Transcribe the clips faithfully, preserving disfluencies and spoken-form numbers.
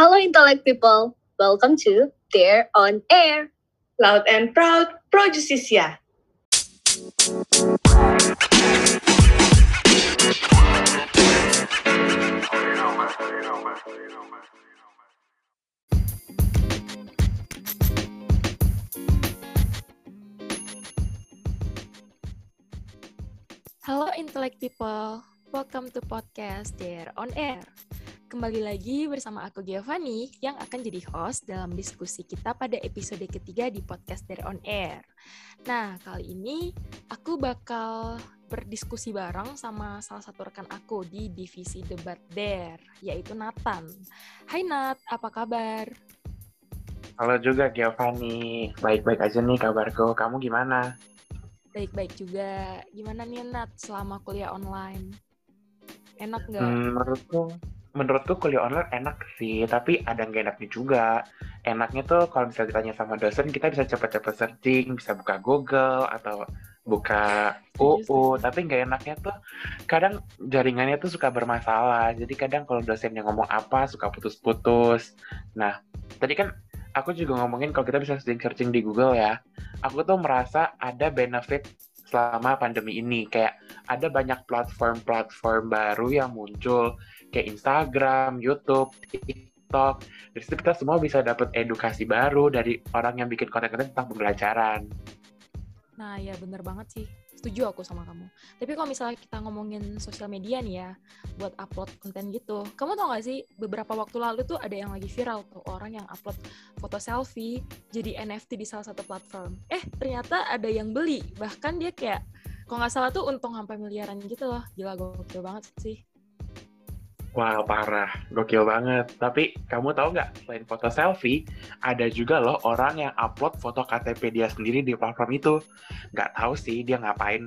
Hello intellect people, welcome to Dare on Air. Loud and proud, pro justisia. Halo intellect people, welcome to podcast Dare on Air. Kembali lagi bersama aku Giovanni yang akan jadi host dalam diskusi kita pada episode ketiga di podcast Dare on Air. Nah, kali ini aku bakal berdiskusi bareng sama salah satu rekan aku di divisi debat Dare, yaitu Nathan. Hai Nat, apa kabar? Halo juga Giovanni, baik-baik aja nih kabarku. Kamu gimana? Baik-baik juga. Gimana nih Nat selama kuliah online? Enak nggak? Hmm, menurutku Menurutku kuliah online enak sih, tapi ada nggak enaknya juga. Enaknya tuh kalau misalnya ditanya sama dosen, kita bisa cepat-cepat searching, bisa buka Google atau buka U U. Tapi nggak enaknya tuh kadang jaringannya tuh suka bermasalah. Jadi kadang kalau dosennya ngomong apa, suka putus-putus. Nah, tadi kan aku juga ngomongin kalau kita bisa searching di Google ya. Aku tuh merasa ada benefit selama pandemi ini, kayak ada banyak platform-platform baru yang muncul kayak Instagram, YouTube, TikTok. Dari situ kita semua bisa dapat edukasi baru dari orang yang bikin konten-konten tentang pembelajaran. Nah ya benar banget sih, setuju aku sama kamu. Tapi kalau misalnya kita ngomongin sosial media nih ya, buat upload konten gitu, kamu tau gak sih beberapa waktu lalu tuh ada yang lagi viral tuh, orang yang upload foto selfie jadi N F T di salah satu platform. Eh ternyata ada yang beli, bahkan dia kayak kalau gak salah tuh untung sampai miliaran gitu loh. Gila, gokil banget sih. Wah, wow, parah. Gokil banget. Tapi kamu tahu nggak, selain foto selfie, ada juga loh orang yang upload foto K T P dia sendiri di platform itu. Nggak tahu sih dia ngapain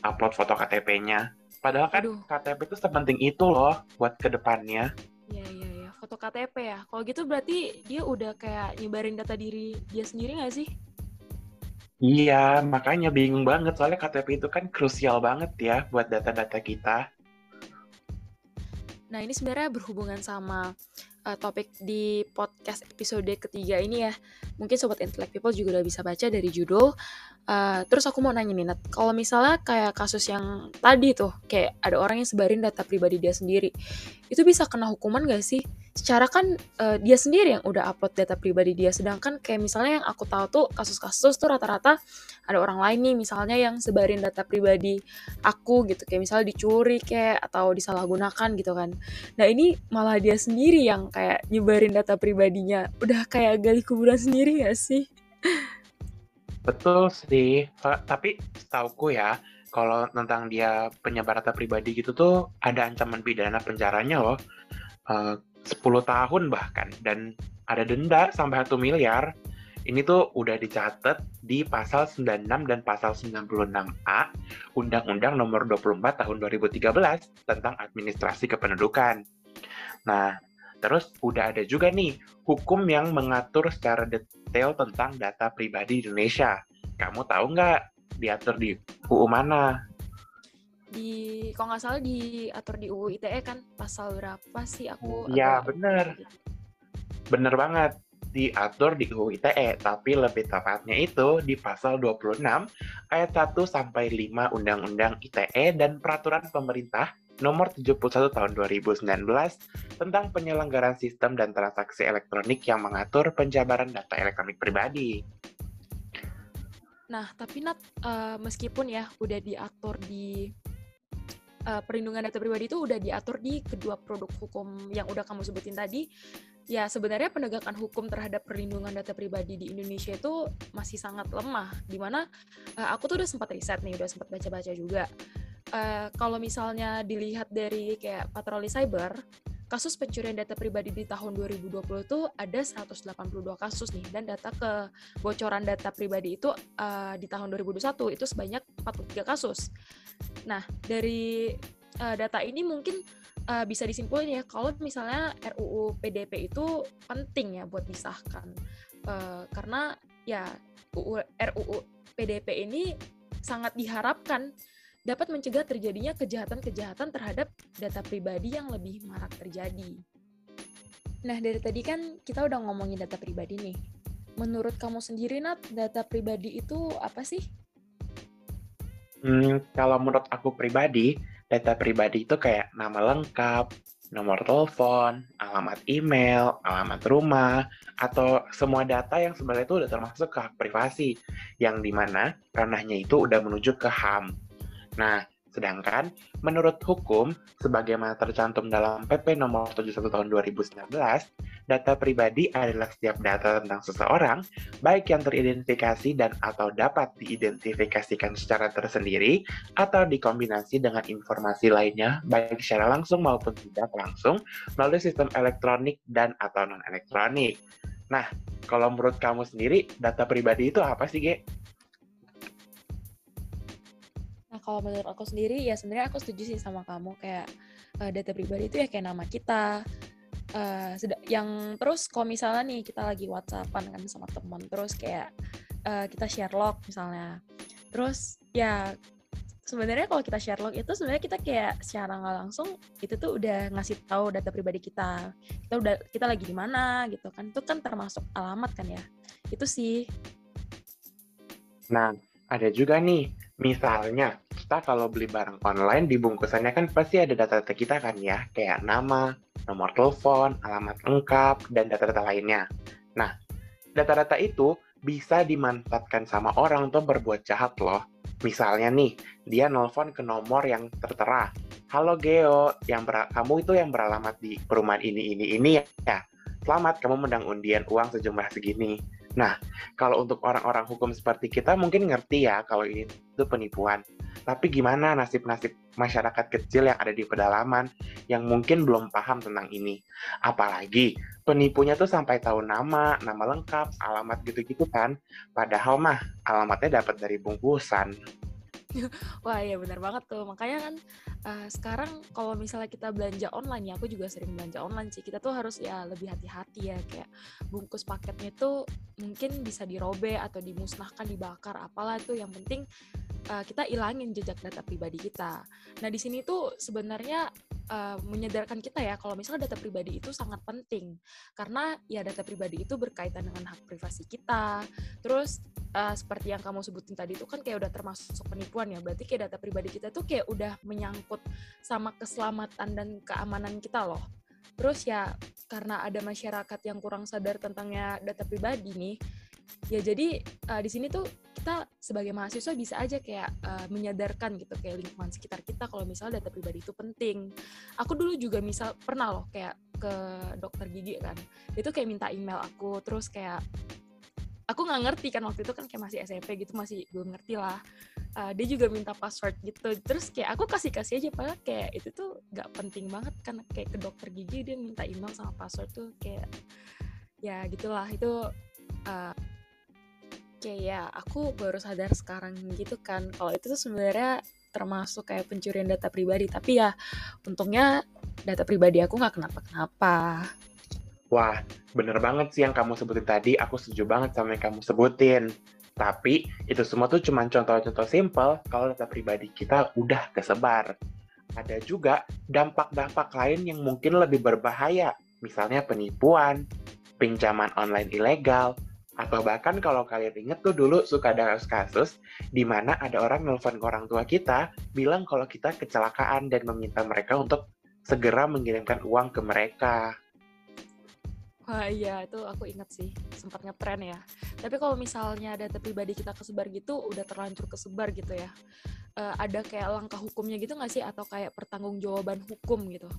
upload foto K T P-nya. Padahal kan Aduh. K T P itu sepenting itu loh buat kedepannya. Iya, iya, iya. Foto K T P ya. Kalau gitu berarti dia udah kayak nyebarin data diri dia sendiri nggak sih? Iya, makanya bingung banget. Soalnya K T P itu kan krusial banget ya buat data-data kita. Nah, ini sebenarnya berhubungan sama uh, topik di podcast episode ketiga ini ya. Mungkin Sobat Intellect People juga udah bisa baca dari judul. Uh, terus aku mau nanya nih, Nat, kalau misalnya kayak kasus yang tadi tuh, kayak ada orang yang sebarin data pribadi dia sendiri, itu bisa kena hukuman gak sih? Secara kan uh, dia sendiri yang udah upload data pribadi dia. Sedangkan kayak misalnya yang aku tahu tuh, kasus-kasus tuh rata-rata ada orang lain nih, misalnya yang sebarin data pribadi aku gitu. Kayak misalnya dicuri kayak, atau disalahgunakan gitu kan. Nah ini malah dia sendiri yang kayak nyebarin data pribadinya. Udah kayak gali kuburan sendiri gak sih? Betul sih, tapi setauku ya, kalau tentang dia penyebar data pribadi gitu tuh ada ancaman pidana penjaranya loh, uh, sepuluh tahun bahkan, dan ada denda sampai satu miliar. Ini tuh udah dicatat di Pasal sembilan puluh enam dan Pasal sembilan puluh enam A Undang-undang nomor dua puluh empat tahun dua ribu tiga belas tentang administrasi kependudukan. Nah, terus udah ada juga nih hukum yang mengatur secara detail tentang data pribadi di Indonesia. Kamu tahu nggak diatur di U U mana? Di, kalau nggak salah diatur di U U I T E kan? Pasal berapa sih aku? Ya atau... bener, bener banget. Diatur di U U I T E, tapi lebih tepatnya itu di Pasal dua puluh enam ayat satu sampai lima Undang-Undang I T E dan Peraturan Pemerintah nomor tujuh puluh satu tahun dua ribu sembilan belas tentang penyelenggaraan sistem dan transaksi elektronik yang mengatur penjabaran data elektronik pribadi. Nah, tapi Nat, uh, meskipun ya udah diatur di uh, perlindungan data pribadi itu udah diatur di kedua produk hukum yang udah kamu sebutin tadi, ya sebenarnya penegakan hukum terhadap perlindungan data pribadi di Indonesia itu masih sangat lemah. Dimana uh, aku tuh udah sempat riset nih, udah sempat baca-baca juga. Uh, kalau misalnya dilihat dari kayak patroli cyber, kasus pencurian data pribadi di tahun dua ribu dua puluh itu ada seratus delapan puluh dua kasus nih, dan data kebocoran data pribadi itu uh, di tahun dua ribu dua puluh satu itu sebanyak empat puluh tiga kasus. Nah, dari uh, data ini mungkin uh, bisa disimpulin ya kalau misalnya R U U P D P itu penting ya buat disahkan. Uh, karena ya R U U P D P ini sangat diharapkan dapat mencegah terjadinya kejahatan-kejahatan terhadap data pribadi yang lebih marak terjadi. Nah, dari tadi kan kita udah ngomongin data pribadi nih. Menurut kamu sendiri, Nat, data pribadi itu apa sih? Hmm, kalau menurut aku pribadi, data pribadi itu kayak nama lengkap, nomor telepon, alamat email, alamat rumah, atau semua data yang sebenarnya itu udah termasuk ke hak privasi, yang dimana ranahnya itu udah menuju ke H A M. Nah, sedangkan menurut hukum, sebagaimana tercantum dalam P P nomor tujuh puluh satu tahun dua ribu sembilan belas, data pribadi adalah setiap data tentang seseorang, baik yang teridentifikasi dan atau dapat diidentifikasikan secara tersendiri atau dikombinasi dengan informasi lainnya, baik secara langsung maupun tidak langsung, melalui sistem elektronik dan atau non-elektronik. Nah, kalau menurut kamu sendiri, data pribadi itu apa sih, Ge? Nah, kalau menurut aku sendiri, ya sebenarnya aku setuju sih sama kamu, kayak uh, data pribadi itu ya kayak nama kita, Uh, yang terus kalau misalnya nih kita lagi WhatsAppan kan sama teman, terus kayak uh, kita share log misalnya, terus ya sebenarnya kalau kita share log itu sebenarnya kita kayak secara nggak langsung itu tuh udah ngasih tahu data pribadi kita, kita udah kita lagi di mana gitu kan, itu kan termasuk alamat kan ya, itu sih. Nah, ada juga nih, misalnya kita kalau beli barang online di bungkusannya kan pasti ada data-data kita kan ya, kayak nama, nomor telepon, alamat lengkap, dan data-data lainnya. Nah, data-data itu bisa dimanfaatkan sama orang untuk berbuat jahat loh. Misalnya nih, dia nelfon ke nomor yang tertera, "Halo Geo, yang ber- kamu itu yang beralamat di perumahan ini, ini, ini ya? Selamat, kamu menang undian uang sejumlah segini." Nah, kalau untuk orang-orang hukum seperti kita mungkin ngerti ya kalau ini itu penipuan. Tapi gimana nasib-nasib masyarakat kecil yang ada di pedalaman yang mungkin belum paham tentang ini? Apalagi penipunya tuh sampai tahu nama, nama lengkap, alamat gitu-gitu kan. Padahal mah alamatnya dapat dari bungkusan. Wah, ya benar banget tuh. Makanya kan uh, sekarang kalau misalnya kita belanja online ya, aku juga sering belanja online sih. Kita tuh harus ya lebih hati-hati ya, kayak bungkus paketnya tuh mungkin bisa dirobek atau dimusnahkan, dibakar, apalah tuh. Yang penting uh, kita ilangin jejak data pribadi kita. Nah, di sini tuh sebenarnya uh, menyadarkan kita ya kalau misalnya data pribadi itu sangat penting. Karena ya data pribadi itu berkaitan dengan hak privasi kita. Terus uh, seperti yang kamu sebutin tadi itu kan kayak udah termasuk penipuan ya, berarti kayak data pribadi kita tuh kayak udah menyangkut sama keselamatan dan keamanan kita loh. Terus ya karena ada masyarakat yang kurang sadar tentangnya data pribadi nih, ya jadi uh, di sini tuh kita sebagai mahasiswa bisa aja kayak uh, menyadarkan gitu kayak lingkungan sekitar kita kalau misalnya data pribadi itu penting. Aku dulu juga misal pernah loh kayak ke dokter gigi kan, itu kayak minta email aku, terus kayak aku nggak ngerti kan waktu itu kan kayak masih S M P gitu, masih belum ngerti lah. Uh, dia juga minta password gitu, terus kayak aku kasih-kasih aja, padahal kayak itu tuh nggak penting banget kan, kayak ke dokter gigi dia minta email sama password tuh kayak ya gitulah itu. Uh, kayak ya aku baru sadar sekarang gitu kan kalau itu tuh sebenarnya termasuk kayak pencurian data pribadi, tapi ya untungnya data pribadi aku nggak kenapa-kenapa. Wah, bener banget sih yang kamu sebutin tadi, aku setuju banget sama yang kamu sebutin. Tapi, itu semua tuh cuma contoh-contoh simpel kalau data pribadi kita udah kesebar. Ada juga dampak-dampak lain yang mungkin lebih berbahaya, misalnya penipuan, pinjaman online ilegal, atau bahkan kalau kalian inget tuh dulu suka ada kasus di mana ada orang nelfon ke orang tua kita, bilang kalau kita kecelakaan dan meminta mereka untuk segera mengirimkan uang ke mereka. Wah iya, itu aku ingat sih, sempat ngetren ya. Tapi kalau misalnya data pribadi kita kesebar gitu, udah terlancur kesebar gitu ya, e, ada kayak langkah hukumnya gitu nggak sih? Atau kayak pertanggungjawaban hukum gitu?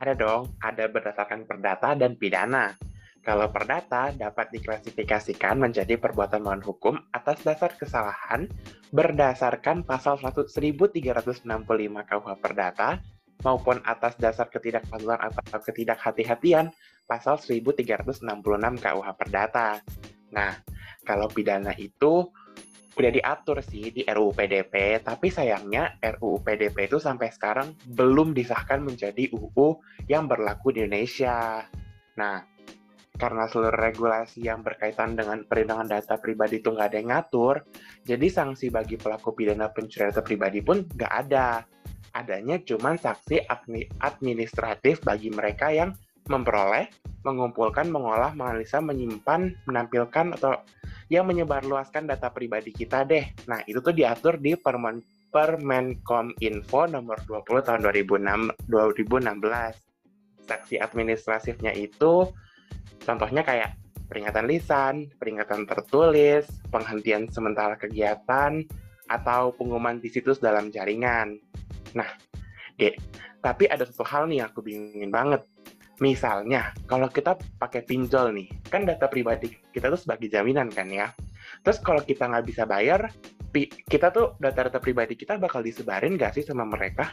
Ada dong, ada berdasarkan perdata dan pidana. Kalau perdata dapat diklasifikasikan menjadi perbuatan melawan hukum atas dasar kesalahan berdasarkan pasal seribu tiga ratus enam puluh lima K U H Perdata, maupun atas dasar ketidakpatuhan atau ketidakhati-hatian pasal seribu tiga ratus enam puluh enam K U H Perdata. Nah, kalau pidana itu udah diatur sih di R U U P D P, tapi sayangnya R U U P D P itu sampai sekarang belum disahkan menjadi U U yang berlaku di Indonesia. Nah, karena seluruh regulasi yang berkaitan dengan perlindungan data pribadi itu nggak ada yang ngatur, jadi sanksi bagi pelaku pidana pencurian data pribadi pun nggak ada. Adanya cuma sanksi administratif bagi mereka yang memperoleh, mengumpulkan, mengolah, menganalisa, menyimpan, menampilkan, atau yang menyebarluaskan data pribadi kita deh. Nah, itu tuh diatur di Permen Permenkominfo nomor dua puluh tahun dua ribu enam belas. Sanksi administratifnya itu contohnya kayak peringatan lisan, peringatan tertulis, penghentian sementara kegiatan, atau pengumuman di situs dalam jaringan. Nah, deh, tapi ada satu hal nih yang aku bingungin banget. Misalnya, kalau kita pakai pinjol nih, kan data pribadi kita tuh sebagai jaminan kan ya. Terus kalau kita nggak bisa bayar, kita tuh data-data pribadi kita bakal disebarin nggak sih sama mereka?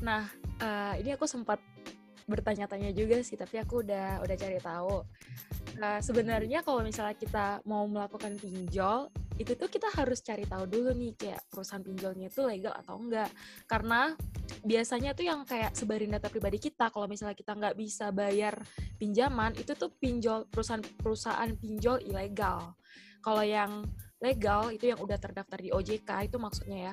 Nah, uh, ini aku sempat bertanya-tanya juga sih, tapi aku udah udah cari tahu. Uh, sebenarnya kalau misalnya kita mau melakukan pinjol, itu tuh kita harus cari tahu dulu nih kayak perusahaan pinjolnya itu legal atau enggak. Karena biasanya tuh yang kayak sebarin data pribadi kita, kalau misalnya kita nggak bisa bayar pinjaman, itu tuh pinjol perusahaan-perusahaan pinjol ilegal. Kalau yang legal itu yang udah terdaftar di O J K itu maksudnya ya,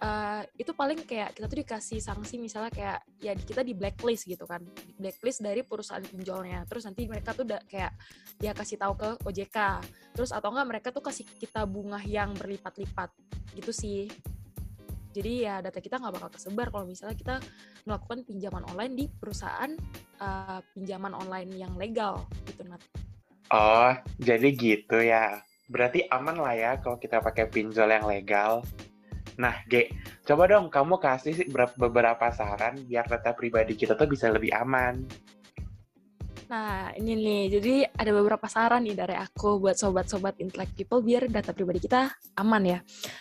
uh, itu paling kayak kita tuh dikasih sanksi misalnya kayak ya kita di blacklist gitu kan, di blacklist dari perusahaan pinjolnya, terus nanti mereka tuh da- kayak ya kasih tahu ke O J K, terus atau enggak mereka tuh kasih kita bunga yang berlipat-lipat gitu sih. Jadi ya data kita nggak bakal tersebar kalau misalnya kita melakukan pinjaman online di perusahaan uh, pinjaman online yang legal gitu, Nat. Oh, jadi gitu ya. Berarti aman lah ya kalau kita pakai pinjol yang legal. Nah, G, coba dong kamu kasih beberapa saran biar data pribadi kita tuh bisa lebih aman. Nah, ini nih. Jadi ada beberapa saran nih dari aku buat sobat-sobat Intellect People biar data pribadi kita aman ya.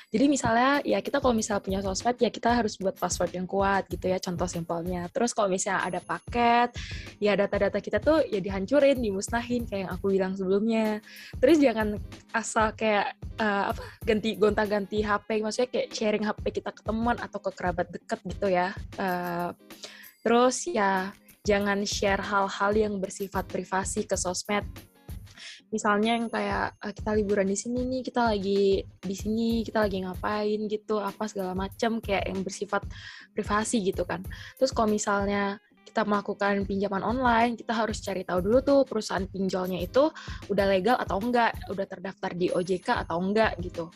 Jadi misalnya ya kita kalau misalnya punya sosmed ya kita harus buat password yang kuat gitu ya, contoh simpelnya. Terus kalau misalnya ada paket, ya data-data kita tuh ya dihancurin, dimusnahin kayak yang aku bilang sebelumnya. Terus jangan asal kayak uh, apa ganti gonta-ganti H P, maksudnya kayak sharing H P kita ke teman atau ke kerabat dekat gitu ya. Uh, terus ya jangan share hal-hal yang bersifat privasi ke sosmed. Misalnya yang kayak kita liburan di sini nih, kita lagi di sini, kita lagi ngapain gitu, apa segala macam kayak yang bersifat privasi gitu kan. Terus kalau misalnya kita melakukan pinjaman online, kita harus cari tahu dulu tuh perusahaan pinjolnya itu udah legal atau enggak, udah terdaftar di O J K atau enggak gitu.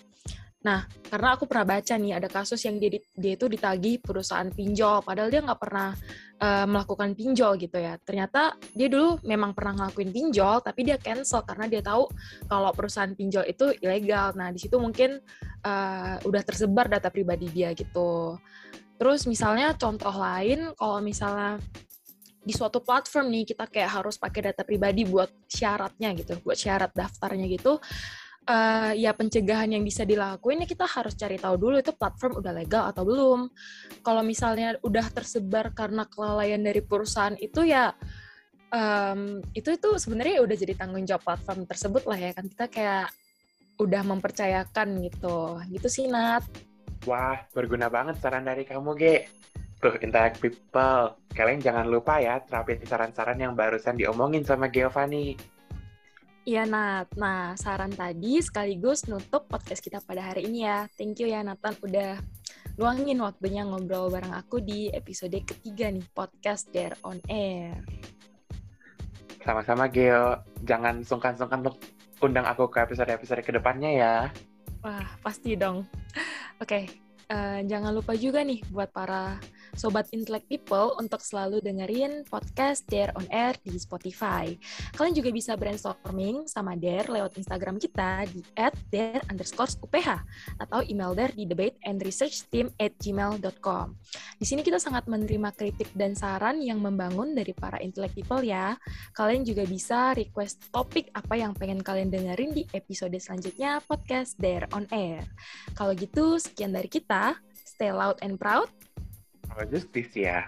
Nah, karena aku pernah baca nih ada kasus yang dia, dia itu ditagih perusahaan pinjol, padahal dia nggak pernah uh, melakukan pinjol gitu ya. Ternyata dia dulu memang pernah ngelakuin pinjol, tapi dia cancel karena dia tahu kalau perusahaan pinjol itu ilegal. Nah, di situ mungkin uh, udah tersebar data pribadi dia gitu. Terus misalnya contoh lain, kalau misalnya di suatu platform nih kita kayak harus pakai data pribadi buat syaratnya gitu, buat syarat daftarnya gitu. Uh, ya pencegahan yang bisa dilakuin ya kita harus cari tahu dulu itu platform udah legal atau belum. Kalau misalnya udah tersebar karena kelalaian dari perusahaan itu ya um, itu itu sebenarnya udah jadi tanggung jawab platform tersebut lah ya kan, kita kayak udah mempercayakan gitu gitu sih, Nat. Wah, berguna banget saran dari kamu, Ge. Tuh, Interact People, kalian jangan lupa ya terapin saran-saran yang barusan diomongin sama Giovanni. Iya, Nat. Nah, saran tadi sekaligus nutup podcast kita pada hari ini ya. Thank you ya, Nathan, udah luangin waktunya ngobrol bareng aku di episode ketiga nih, podcast Dare on Air. Sama-sama, Geo. Jangan sungkan-sungkan untuk undang aku ke episode-episode kedepannya ya. Wah, pasti dong. Oke, okay. uh, jangan lupa juga nih buat para Sobat Intellect People untuk selalu dengerin podcast Dare on Air di Spotify. Kalian juga bisa brainstorming sama Dare lewat Instagram kita di at dare underscore uph atau email dare di debate and research team at gmail dot com. Di sini kita sangat menerima kritik dan saran yang membangun dari para Intellect People ya. Kalian juga bisa request topik apa yang pengen kalian dengerin di episode selanjutnya podcast Dare on Air. Kalau gitu, sekian dari kita. Stay loud and proud. Or just this year.